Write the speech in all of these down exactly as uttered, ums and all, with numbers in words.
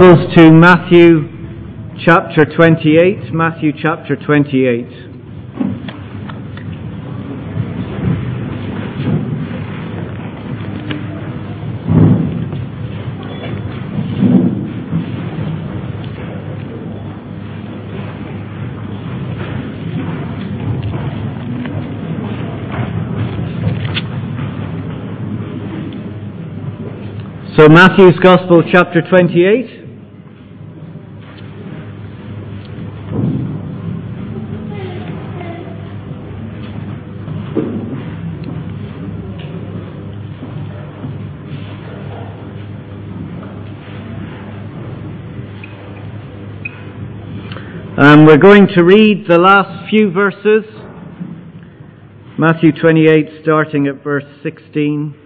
Us to Matthew chapter twenty-eight, Matthew chapter twenty-eight. So Matthew's Gospel chapter twenty-eight. And we're going to read the last few verses. Matthew twenty-eight, starting at verse sixteen.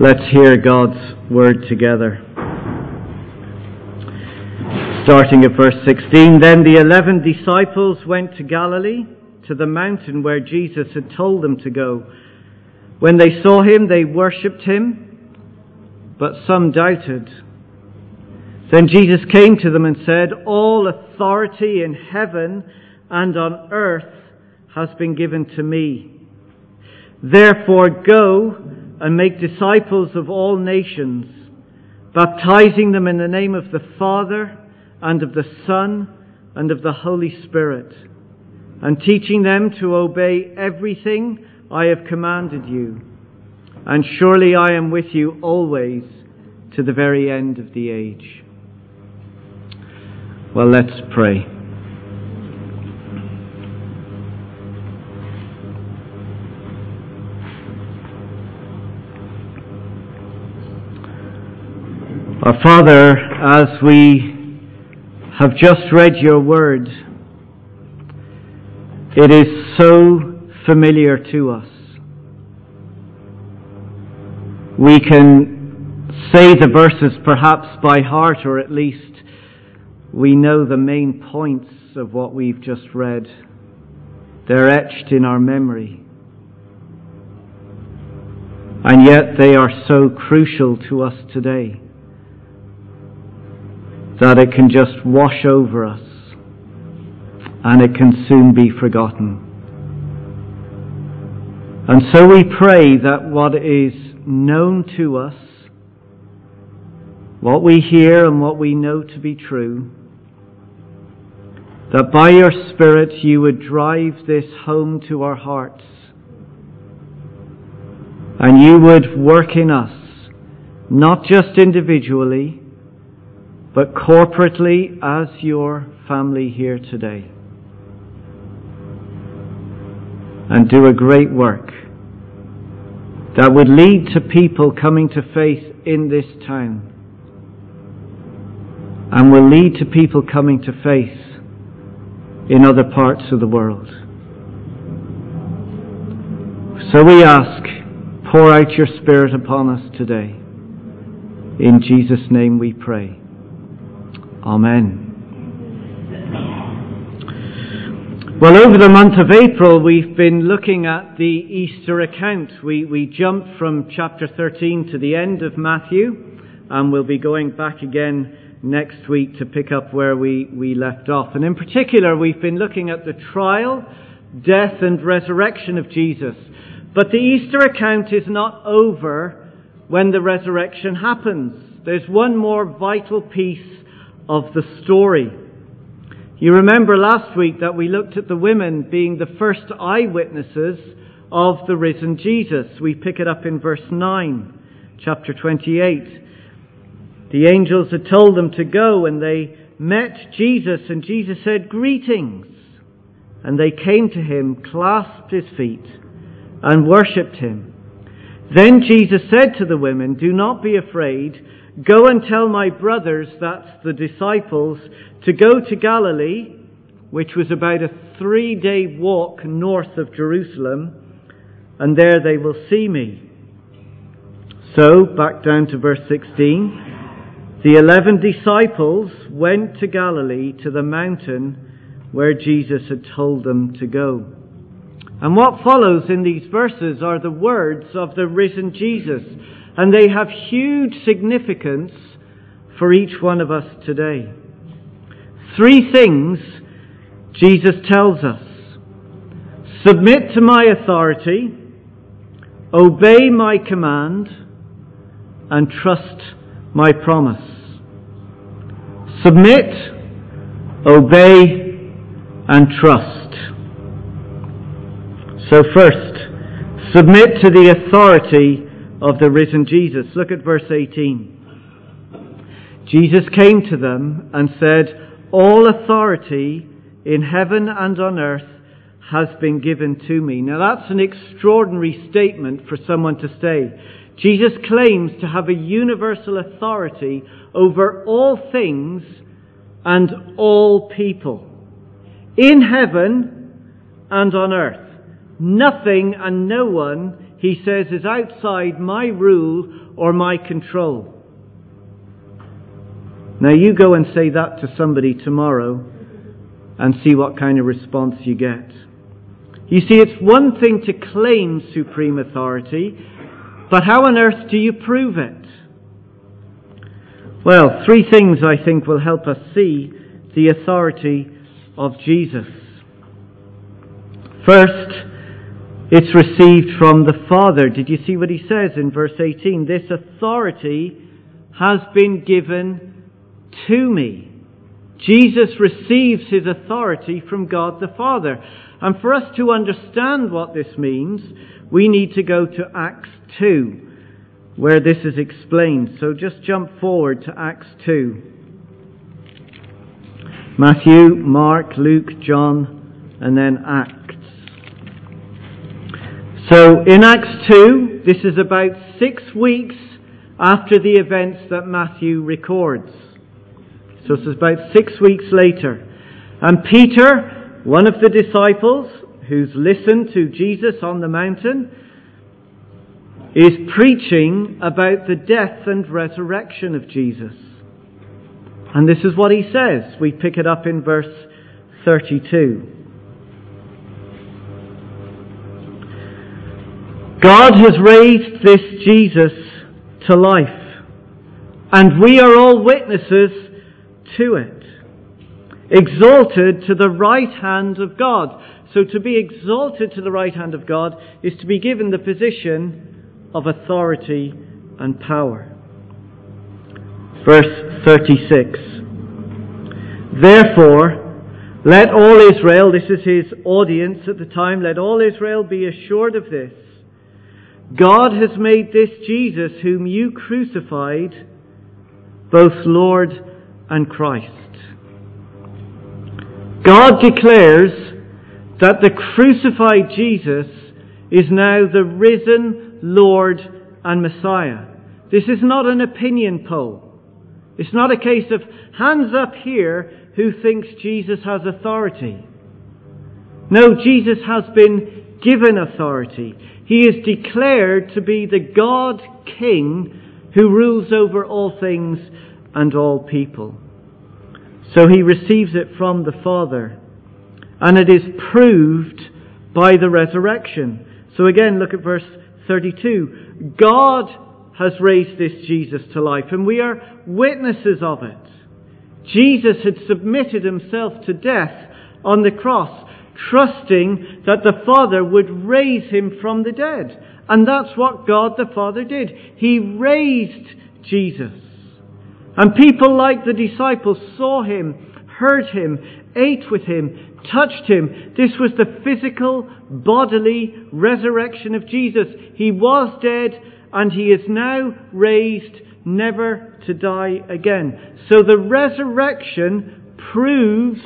Let's hear God's word together. Starting at verse sixteen, "Then the eleven disciples went to Galilee, to the mountain where Jesus had told them to go. When they saw him, they worshipped him, but some doubted. Then Jesus came to them and said, 'All authority in heaven and on earth has been given to me. Therefore go and make disciples of all nations, baptizing them in the name of the Father and of the Son, and of the Holy Spirit, and teaching them to obey everything I have commanded you. And surely I am with you always, to the very end of the age.'" Well, let's pray. Our Father, as we have just read your word, it is so familiar to us. We can say the verses perhaps by heart, or at least we know the main points of what we've just read. They're etched in our memory. And yet they are so crucial to us today that it can just wash over us and it can soon be forgotten. And so we pray that what is known to us, what we hear and what we know to be true, that by your Spirit you would drive this home to our hearts and you would work in us, not just individually, but corporately as your family here today. And do a great work that would lead to people coming to faith in this town, and will lead to people coming to faith in other parts of the world. So we ask, pour out your Spirit upon us today. In Jesus' name we pray. Amen. Well, over the month of April, we've been looking at the Easter account. We we jumped from chapter thirteen to the end of Matthew, and we'll be going back again next week to pick up where we, we left off. And in particular, we've been looking at the trial, death, and resurrection of Jesus. But the Easter account is not over when the resurrection happens. There's one more vital piece of the story. You remember last week that we looked at the women being the first eyewitnesses of the risen Jesus. We pick it up in verse nine, chapter twenty-eight. The angels had told them to go, and they met Jesus, and Jesus said, "Greetings." And they came to him, clasped his feet, and worshipped him. Then Jesus said to the women, "Do not be afraid. Go and tell my brothers," that's the disciples, "to go to Galilee," which was about a three-day walk north of Jerusalem, "and there they will see me." So, back down to verse sixteen. The eleven disciples went to Galilee, to the mountain where Jesus had told them to go. And what follows in these verses are the words of the risen Jesus, and they have huge significance for each one of us today. Three things Jesus tells us: submit to my authority, obey my command, and trust my promise. Submit, obey, and trust. So first, submit to the authority of the risen Jesus. Look at verse eighteen. Jesus came to them and said, "All authority in heaven and on earth has been given to me." Now that's an extraordinary statement for someone to say. Jesus claims to have a universal authority over all things and all people, in heaven and on earth. Nothing and no one, he says, is outside my rule or my control. Now you go and say that to somebody tomorrow and see what kind of response you get. You see, it's one thing to claim supreme authority, but how on earth do you prove it? Well, three things I think will help us see the authority of Jesus. First, it's received from the Father. Did you see what he says in verse eighteen? This authority has been given to me. Jesus receives his authority from God the Father. And for us to understand what this means, we need to go to Acts two, where this is explained. So just jump forward to Acts two. Matthew, Mark, Luke, John, and then Acts. So in Acts two, this is about six weeks after the events that Matthew records. So this is about six weeks later. And Peter, one of the disciples who's listened to Jesus on the mountain, is preaching about the death and resurrection of Jesus. And this is what he says. We pick it up in verse thirty-two. God has raised this Jesus to life, and we are all witnesses to it. Exalted to the right hand of God. So to be exalted to the right hand of God is to be given the position of authority and power. Verse thirty-six. Therefore, let all Israel, this is his audience at the time, let all Israel be assured of this: God has made this Jesus, whom you crucified, both Lord and and Christ. God declares that the crucified Jesus is now the risen Lord and Messiah. This is not an opinion poll. It's not a case of hands up here who thinks Jesus has authority. No, Jesus has been given authority. He is declared to be the God King who rules over all things and all people. So he receives it from the Father, and it is proved by the resurrection. So again, look at verse thirty-two. God has raised this Jesus to life, and we are witnesses of it. Jesus had submitted himself to death on the cross, trusting that the Father would raise him from the dead. And that's what God the Father did. He raised Jesus. And people like the disciples saw him, heard him, ate with him, touched him. This was the physical, bodily resurrection of Jesus. He was dead, and he is now raised, never to die again. So the resurrection proves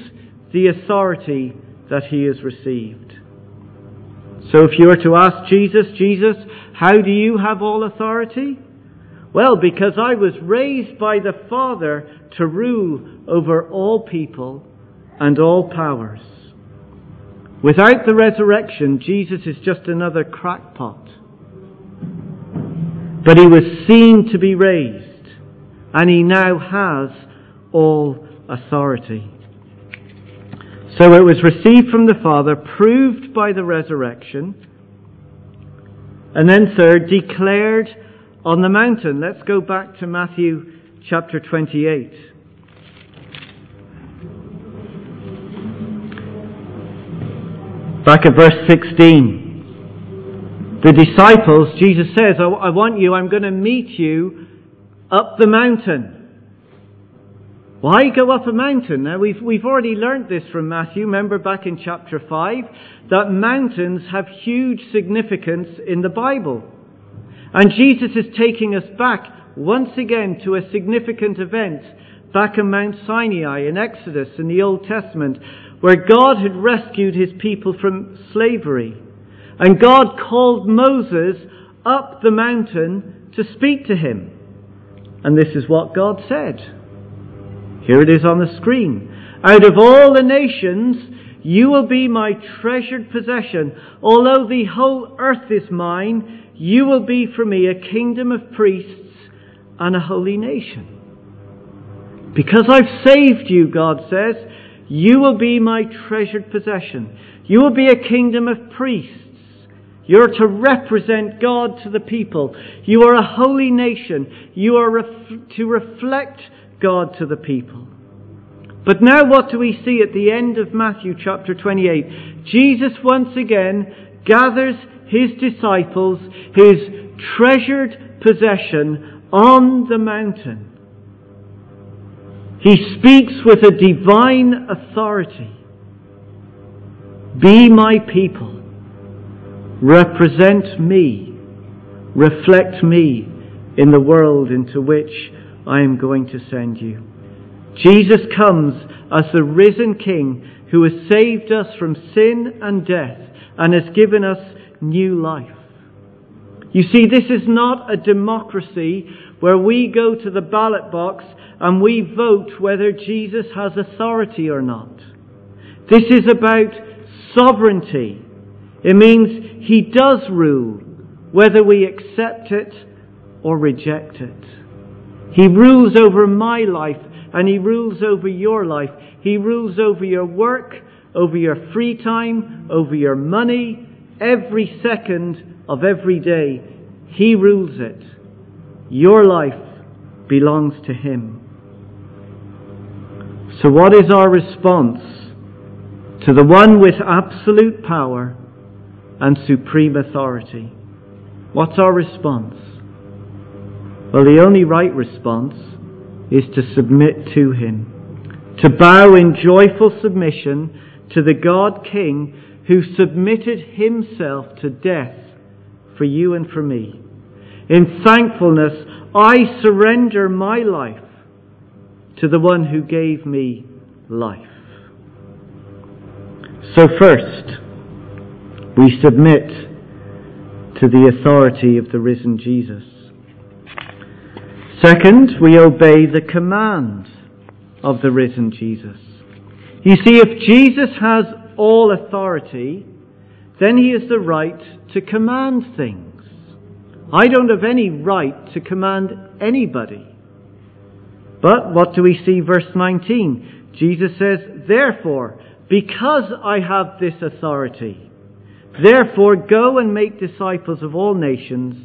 the authority that he has received. So if you were to ask Jesus, Jesus, how do you have all authority? Well, because I was raised by the Father to rule over all people and all powers. Without the resurrection, Jesus is just another crackpot. But he was seen to be raised, and he now has all authority. So it was received from the Father, proved by the resurrection, and then third, declared on the mountain. Let's go back to Matthew chapter twenty-eight. Back at verse sixteen. The disciples, Jesus says, I, I want you, I'm going to meet you up the mountain. Why go up a mountain? Now we've we've already learnt this from Matthew. Remember back in chapter five that mountains have huge significance in the Bible. And Jesus is taking us back once again to a significant event back on Mount Sinai in Exodus in the Old Testament, where God had rescued his people from slavery. And God called Moses up the mountain to speak to him. And this is what God said. Here it is on the screen. Out of all the nations, you will be my treasured possession. Although the whole earth is mine, you will be for me a kingdom of priests and a holy nation. Because I've saved you, God says, you will be my treasured possession. You will be a kingdom of priests. You're to represent God to the people. You are a holy nation. You are ref- to reflect God to the people. But now what do we see at the end of Matthew chapter twenty-eight? Jesus once again gathers his disciples, his treasured possession, on the mountain. He speaks with a divine authority. Be my people. Represent me. Reflect me in the world into which I am going to send you. Jesus comes as the risen King who has saved us from sin and death and has given us new life. You see, this is not a democracy where we go to the ballot box and we vote whether Jesus has authority or not. This is about sovereignty. It means he does rule, whether we accept it or reject it. He rules over my life and he rules over your life. He rules over your work, over your free time, over your money, every second of every day. He rules it. Your life belongs to him. So what is our response to the one with absolute power and supreme authority? What's our response? Well, the only right response is to submit to him, to bow in joyful submission to the God King who submitted himself to death for you and for me. In thankfulness, I surrender my life to the one who gave me life. So first, we submit to the authority of the risen Jesus. Second, we obey the command of the risen Jesus. You see, if Jesus has all authority, then he has the right to command things. I don't have any right to command anybody. But what do we see? Verse nineteen. Jesus says, therefore, because I have this authority, therefore go and make disciples of all nations,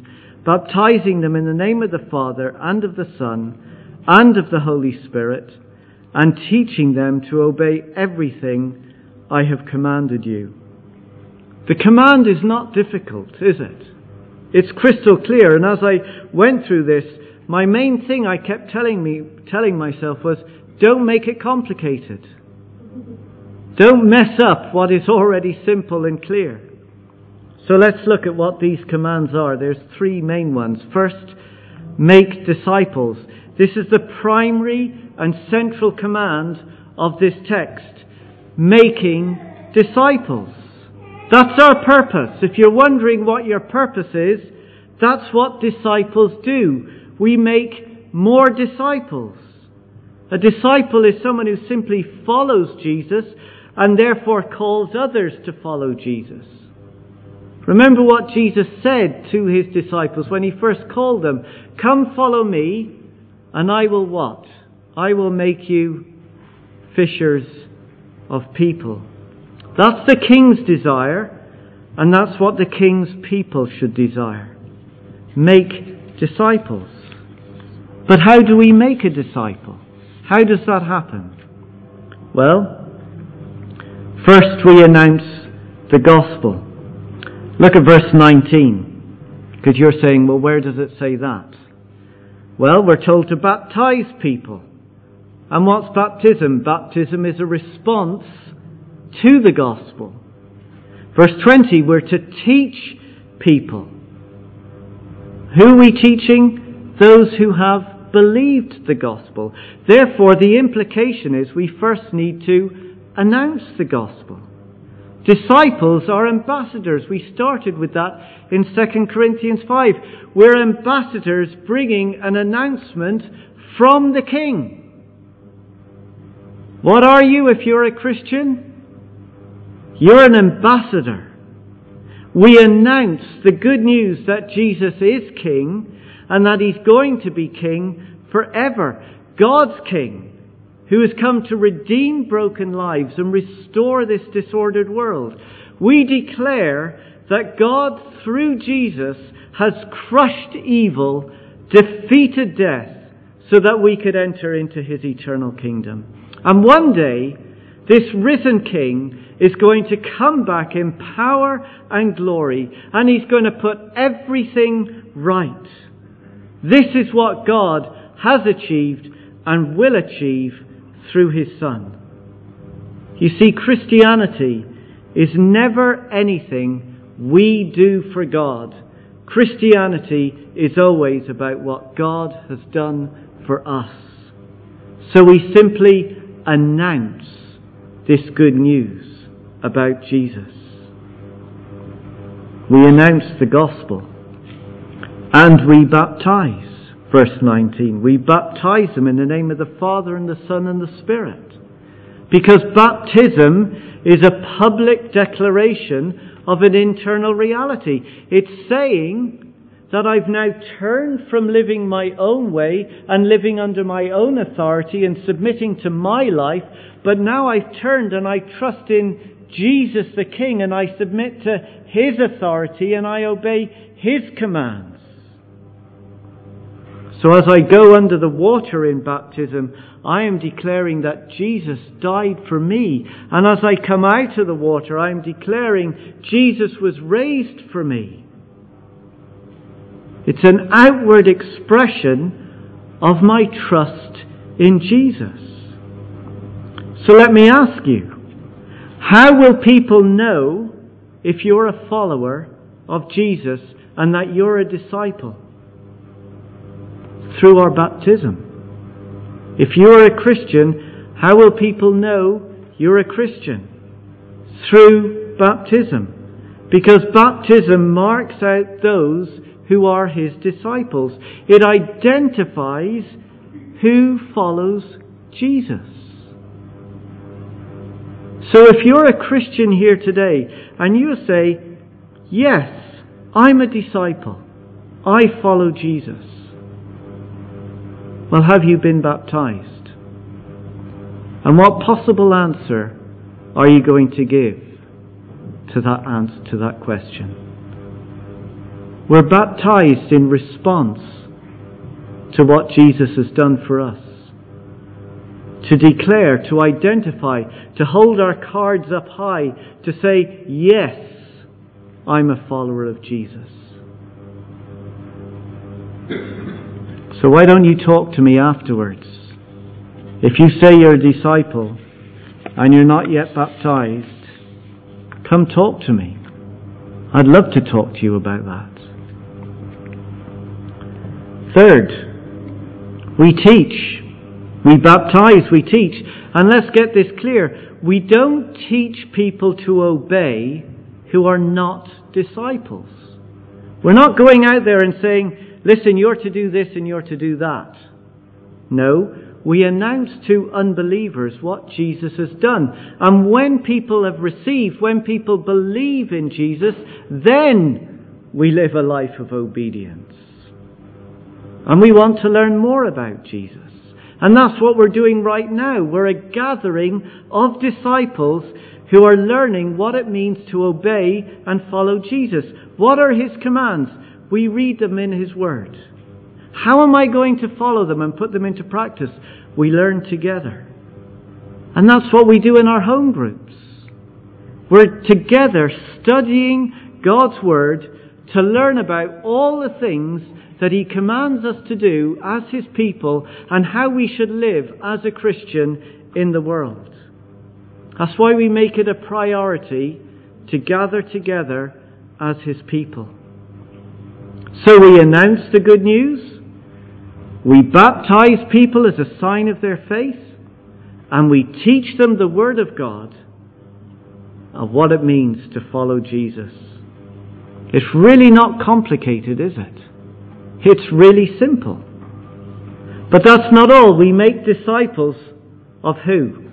baptizing them in the name of the Father and of the Son and of the Holy Spirit, and teaching them to obey everything I have commanded you. The command is not difficult, is it? It's crystal clear. And as I went through this, my main thing I kept telling me, telling myself was, don't make it complicated. Don't mess up what is already simple and clear. So let's look at what these commands are. There's three main ones. First, make disciples. This is the primary and central command of this text. Making disciples. That's our purpose. If you're wondering what your purpose is, that's what disciples do. We make more disciples. A disciple is someone who simply follows Jesus and therefore calls others to follow Jesus. Remember what Jesus said to his disciples when he first called them. Come follow me And I will what? I will make you fishers of people. That's the king's desire, and that's what the king's people should desire. Make disciples. But how do we make a disciple? How does that happen? Well, first we announce the gospel. Look at verse nineteen, because you're saying, well, where does it say that? Well, we're told to baptize people. And what's baptism? Baptism is a response to the gospel. Verse twenty, we're to teach people. Who are we teaching? Those who have believed the gospel. Therefore, the implication is we first need to announce the gospel. Disciples are ambassadors. We started with that in Second Corinthians five. We're ambassadors bringing an announcement from the King. What are you if you're a Christian? You're an ambassador. We announce the good news that Jesus is King and that He's going to be King forever. God's King, who has come to redeem broken lives and restore this disordered world. We declare that God, through Jesus, has crushed evil, defeated death, so that we could enter into His eternal kingdom. And one day, this risen King is going to come back in power and glory, and He's going to put everything right. This is what God has achieved and will achieve through His Son. You see, Christianity is never anything we do for God. Christianity is always about what God has done for us. So we simply announce this good news about Jesus. We announce the gospel and we baptize. Verse nineteen, we baptize them in the name of the Father and the Son and the Spirit. Because baptism is a public declaration of an internal reality. It's saying that I've now turned from living my own way and living under my own authority and submitting to my life, but now I've turned and I trust in Jesus the King, and I submit to His authority and I obey His commands. So as I go under the water in baptism, I am declaring that Jesus died for me. And as I come out of the water, I am declaring Jesus was raised for me. It's an outward expression of my trust in Jesus. So let me ask you, how will people know if you're a follower of Jesus and that you're a disciple? Through our baptism. If you're a Christian, how will people know you're a Christian? Through baptism. Because baptism marks out those who are His disciples. It identifies who follows Jesus. So if you're a Christian here today and you say, yes, I'm a disciple, I follow Jesus. Well, have you been baptized? And what possible answer are you going to give to that answer, to that question? We're baptized in response to what Jesus has done for us. To declare, to identify, to hold our cards up high, to say, yes, I'm a follower of Jesus. So why don't you talk to me afterwards? If you say you're a disciple and you're not yet baptized, come talk to me. I'd love to talk to you about that. Third, we teach. We baptize, we teach. And let's get this clear. We don't teach people to obey who are not disciples. We're not going out there and saying, listen, you're to do this and you're to do that. No, we announce to unbelievers what Jesus has done. And when people have received, when people believe in Jesus, then we live a life of obedience. And we want to learn more about Jesus. And that's what we're doing right now. We're a gathering of disciples who are learning what it means to obey and follow Jesus. What are his commands? We read them in his word. How am I going to follow them and put them into practice? We learn together. And that's what we do in our home groups. We're together studying God's word to learn about all the things that he commands us to do as his people and how we should live as a Christian in the world. That's why we make it a priority to gather together as his people. So we announce the good news, we baptize people as a sign of their faith, and we teach them the Word of God and what it means to follow Jesus. It's really not complicated, is it? It's really simple. But that's not all. We make disciples of who?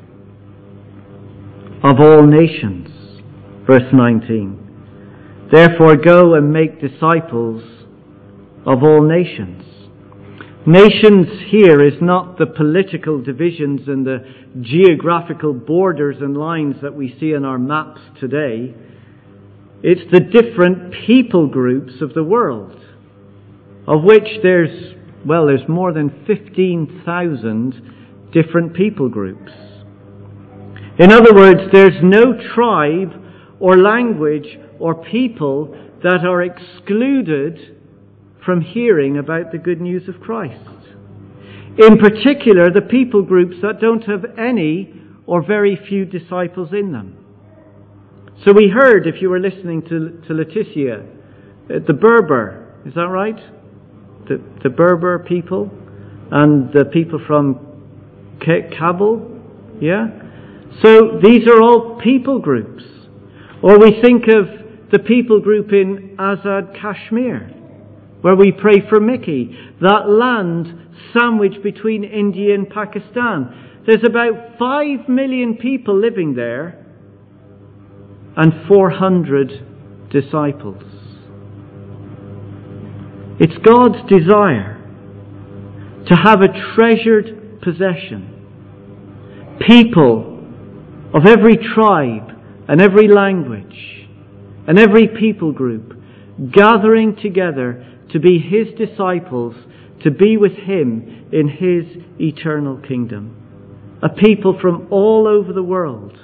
Of all nations. Verse nineteen. Therefore go and make disciples of all nations. Nations here is not the political divisions and the geographical borders and lines that we see in our maps today. It's the different people groups of the world, of which there's, well, there's more than fifteen thousand different people groups. In other words, there's no tribe or language or people that are excluded from hearing about the good news of Christ. In particular, the people groups that don't have any or very few disciples in them. So we heard, if you were listening to, to Letitia, the Berber, is that right? The, the Berber people and the people from Kabul, yeah? So these are all people groups. Or we think of the people group in Azad Kashmir, where we pray for Mickey, that land sandwiched between India and Pakistan. There's about five million people living there and four hundred disciples. It's God's desire to have a treasured possession. People of every tribe and every language and every people group gathering together to be his disciples, to be with him in his eternal kingdom. A people from all over the world,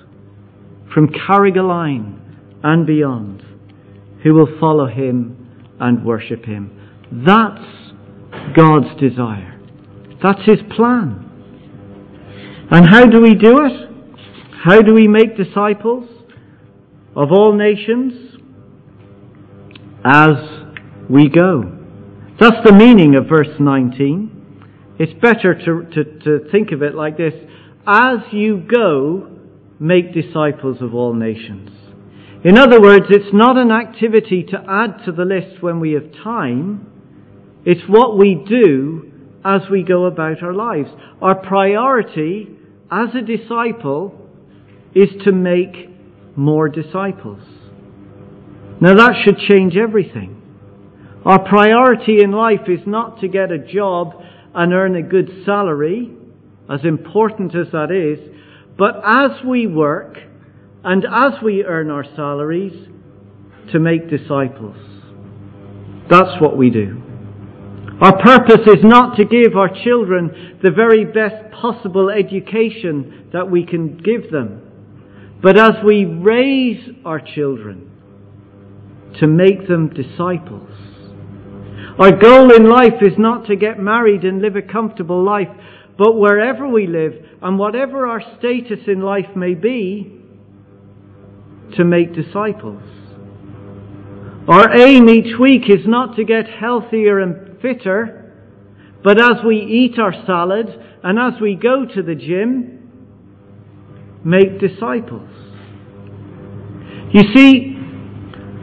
from Carrigaline and beyond, who will follow him and worship him. That's God's desire. That's his plan. And how do we do it? How do we make disciples of all nations? As we go. That's the meaning of verse nineteen. It's better to, to, to think of it like this. As you go, make disciples of all nations. In other words, it's not an activity to add to the list when we have time. It's what we do as we go about our lives. Our priority as a disciple is to make more disciples. Now that should change everything. Our priority in life is not to get a job and earn a good salary, as important as that is, but as we work and as we earn our salaries, to make disciples. That's what we do. Our purpose is not to give our children the very best possible education that we can give them, but as we raise our children, to make them disciples. Our goal in life is not to get married and live a comfortable life, but wherever we live and whatever our status in life may be, to make disciples. Our aim each week is not to get healthier and fitter, but as we eat our salad and as we go to the gym, make disciples. You see,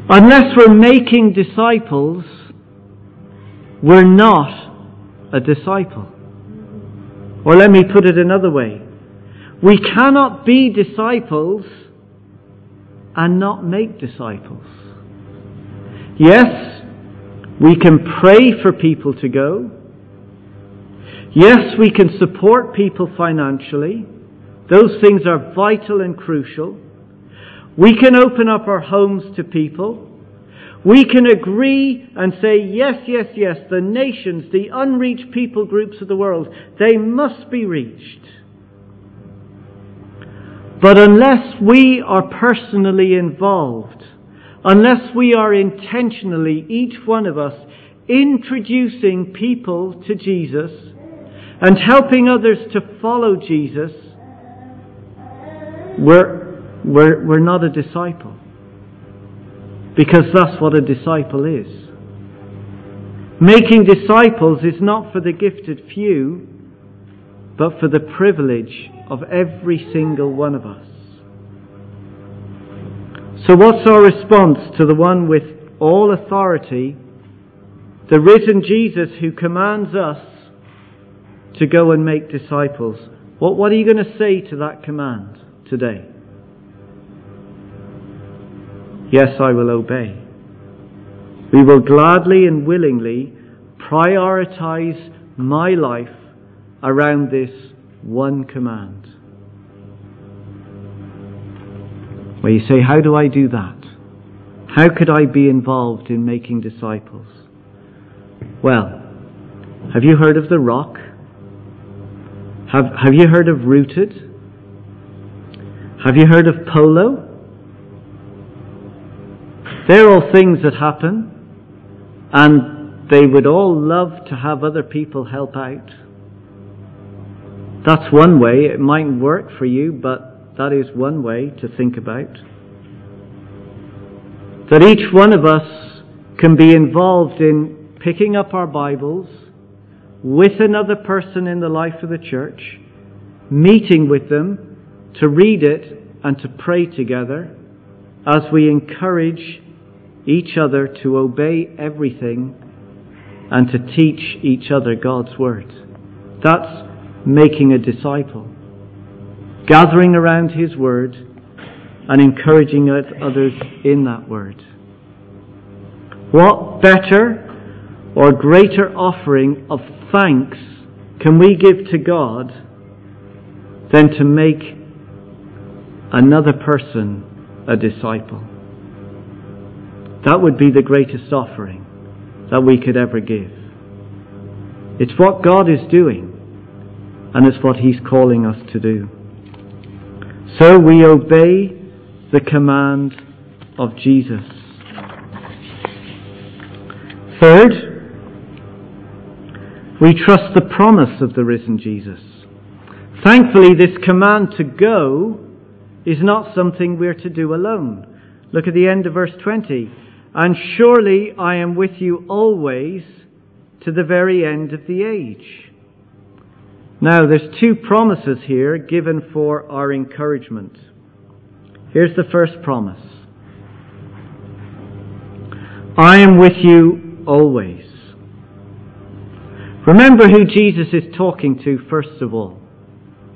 unless we're making disciples, we're not a disciple. Or let me put it another way. We cannot be disciples and not make disciples. Yes, we can pray for people to go. Yes, we can support people financially. Those things are vital and crucial. We can open up our homes to people. We can agree and say, yes, yes, yes, the nations, the unreached people groups of the world, they must be reached. But unless we are personally involved, unless we are intentionally, each one of us, introducing people to Jesus and helping others to follow Jesus, We're, we're, we're not a disciple. Because that's what a disciple is. Making disciples is not for the gifted few, but for the privilege of every single one of us. So what's our response to the one with all authority, the risen Jesus who commands us to go and make disciples? What, what are you going to say to that command today? Yes, I will obey. We will gladly and willingly prioritize my life around this one command. Where you say, how do I do that? How could I be involved in making disciples? Well, have you heard of the rock? Have, have you heard of rooted? Have you heard of polo? They're all things that happen, and they would all love to have other people help out. That's one way. It mightn't work for you, but that is one way to think about. That each one of us can be involved in picking up our Bibles with another person in the life of the church, meeting with them, to read it and to pray together as we encourage each other to obey everything and to teach each other God's word. That's making a disciple. Gathering around his word and encouraging others in that word. What better or greater offering of thanks can we give to God than to make another person a disciple? That would be the greatest offering that we could ever give. It's what God is doing, and it's what he's calling us to do. So we obey the command of Jesus. Third, we trust the promise of the risen Jesus. Thankfully, this command to go is not something we're to do alone. Look at the end of verse twenty. And surely I am with you always to the very end of the age. Now there's two promises here given for our encouragement. Here's the first promise. I am with you always. Remember who Jesus is talking to first of all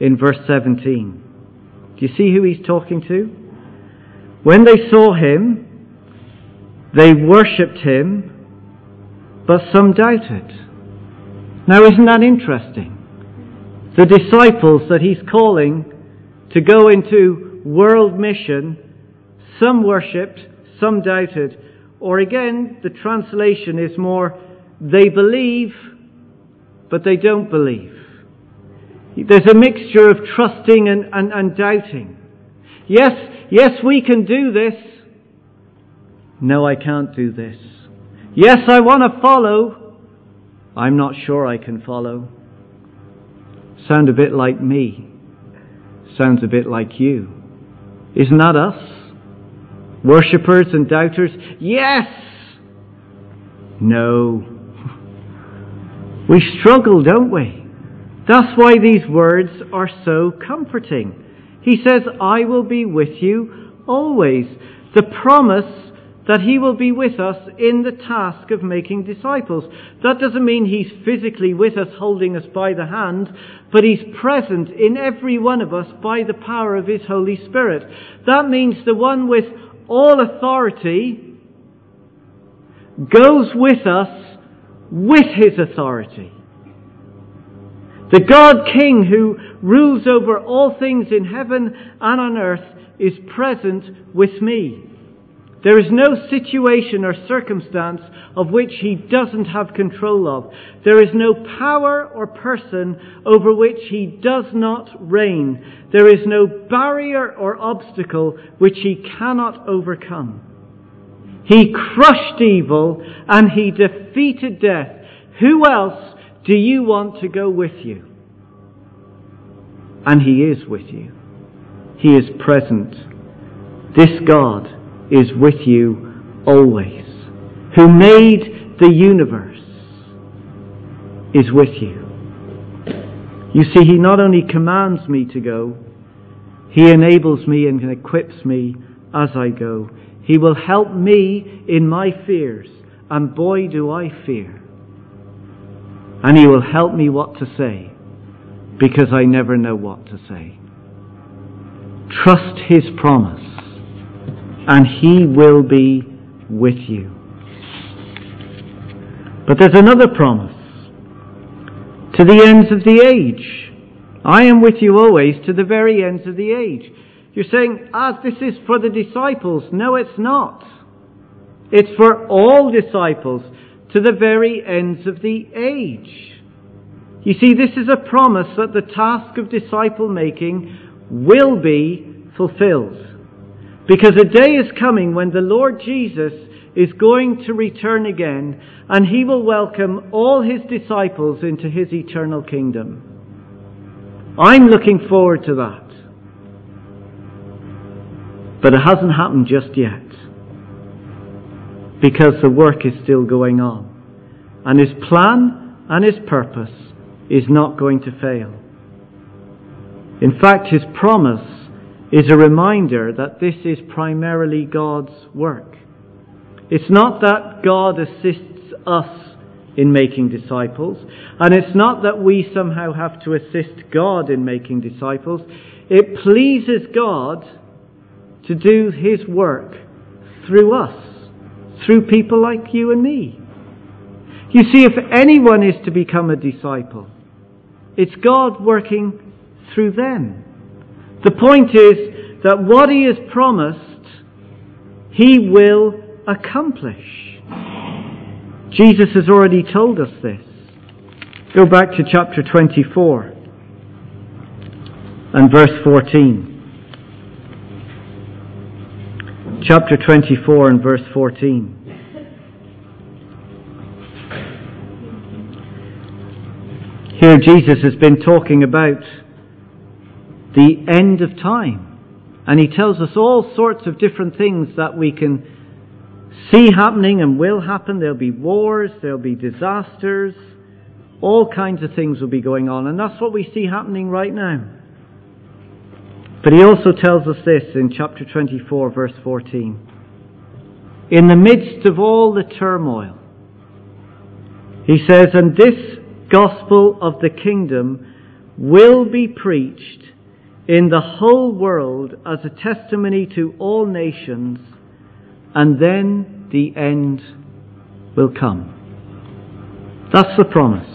in verse seventeen. Do you see who he's talking to? When they saw him, they worshipped him, but some doubted. Now, isn't that interesting? The disciples that he's calling to go into world mission, some worshipped, some doubted. Or again, the translation is more, they believe, but they don't believe. There's a mixture of trusting and, and, and doubting. Yes, yes, we can do this. No, I can't do this. Yes, I want to follow. I'm not sure I can follow. Sound a bit like me. Sounds a bit like you. Isn't that us? Worshippers and doubters. Yes! No. We struggle, don't we? That's why these words are so comforting. He says, I will be with you always. The promise that he will be with us in the task of making disciples. That doesn't mean he's physically with us, holding us by the hand, but he's present in every one of us by the power of his Holy Spirit. That means the one with all authority goes with us with his authority. The God King who rules over all things in heaven and on earth is present with me. There is no situation or circumstance of which he doesn't have control of. There is no power or person over which he does not reign. There is no barrier or obstacle which he cannot overcome. He crushed evil and he defeated death. Who else do you want to go with you? And he is with you. He is present. This God is with you always. Who made the universe is with you. You see, he not only commands me to go, he enables me and equips me as I go. He will help me in my fears, and boy do I fear. And he will help me what to say, because I never know what to say. Trust his promise, and he will be with you. But there's another promise. To the ends of the age. I am with you always to the very ends of the age. You're saying, ah, this is for the disciples. No, it's not. It's for all disciples to the very ends of the age. You see, this is a promise that the task of disciple making will be fulfilled. Because a day is coming when the Lord Jesus is going to return again, and he will welcome all his disciples into his eternal kingdom. I'm looking forward to that. But it hasn't happened just yet. Because the work is still going on. And his plan and his purpose is not going to fail. In fact, his promise is a reminder that this is primarily God's work. It's not that God assists us in making disciples, and it's not that we somehow have to assist God in making disciples. It pleases God to do his work through us, through people like you and me. You see, if anyone is to become a disciple, it's God working through them. The point is that what he has promised, he will accomplish. Jesus has already told us this. Go back to chapter twenty-four and verse fourteen. Chapter twenty-four and verse fourteen. Here Jesus has been talking about the end of time. And he tells us all sorts of different things that we can see happening and will happen. There'll be wars, there'll be disasters, all kinds of things will be going on. And that's what we see happening right now. But he also tells us this in chapter twenty-four, verse fourteen. In the midst of all the turmoil, he says, and this gospel of the kingdom will be preached in the whole world as a testimony to all nations, and then the end will come. That's the promise.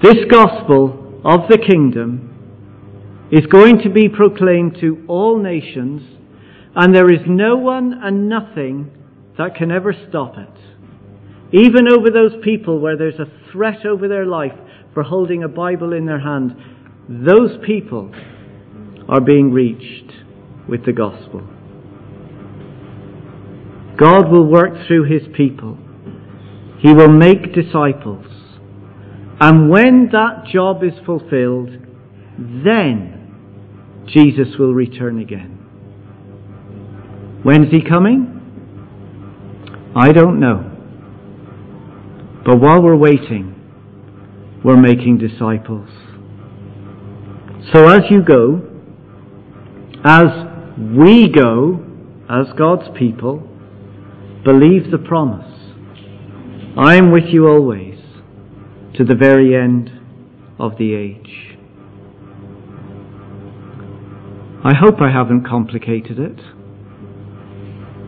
This gospel of the kingdom is going to be proclaimed to all nations, and there is no one and nothing that can ever stop it. Even over those people where there's a threat over their life for holding a Bible in their hand, those people are being reached with the gospel. God will work through his people. He will make disciples. And when that job is fulfilled, then Jesus will return again. When's he coming? I don't know. But while we're waiting, we're making disciples. So as you go, as we go, as God's people, believe the promise. I am with you always, to the very end of the age. I hope I haven't complicated it,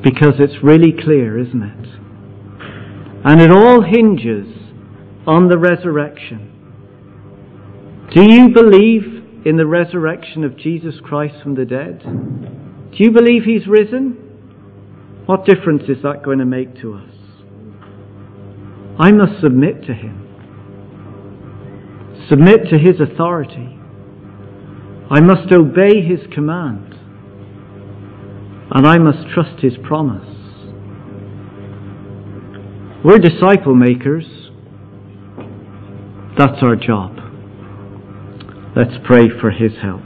because it's really clear, isn't it? And it all hinges on the resurrection. Do you believe in the resurrection of Jesus Christ from the dead? Do you believe he's risen? What difference is that going to make to us? I must submit to him. Submit to his authority. I must obey his command. And I must trust his promise. We're disciple makers. That's our job. Let's pray for his help.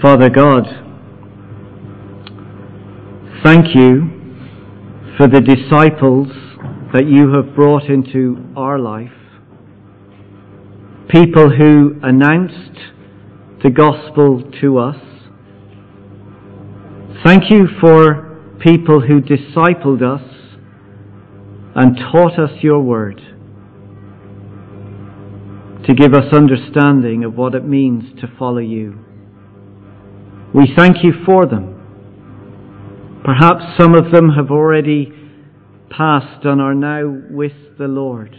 Father God, thank you for the disciples that you have brought into our life. People who announced the gospel to us. Thank you for people who discipled us and taught us your word to give us understanding of what it means to follow you. We thank you for them. Perhaps some of them have already passed and are now with the Lord.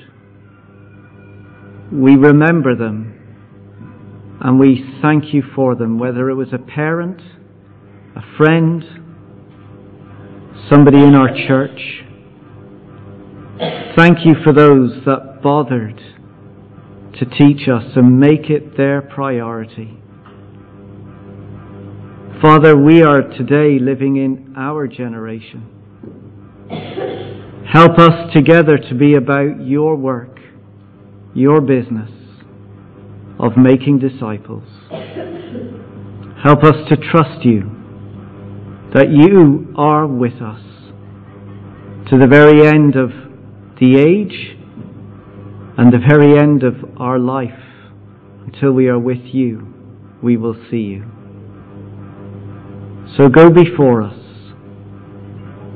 We remember them and we thank you for them, whether it was a parent, a friend, somebody in our church. Thank you for those that bothered to teach us and make it their priority. Father, we are today living in our generation. Help us together to be about your work, your business of making disciples. Help us to trust you, that you are with us to the very end of the age and the very end of our life. Until we are with you, we will see you. So go before us.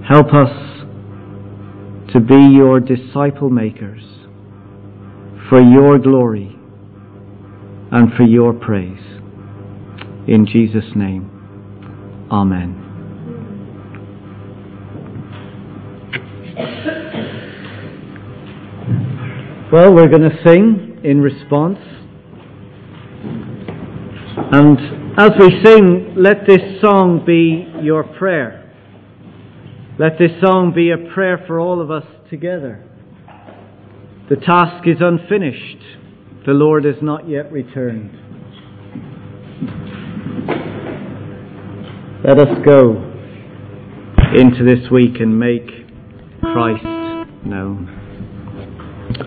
Help us to be your disciple makers for your glory and for your praise. In Jesus' name, amen. Well, we're going to sing in response. And as we sing, let this song be your prayer. Let this song be a prayer for all of us together. The task is unfinished. The Lord is not yet returned. Let us go into this week and make Christ known.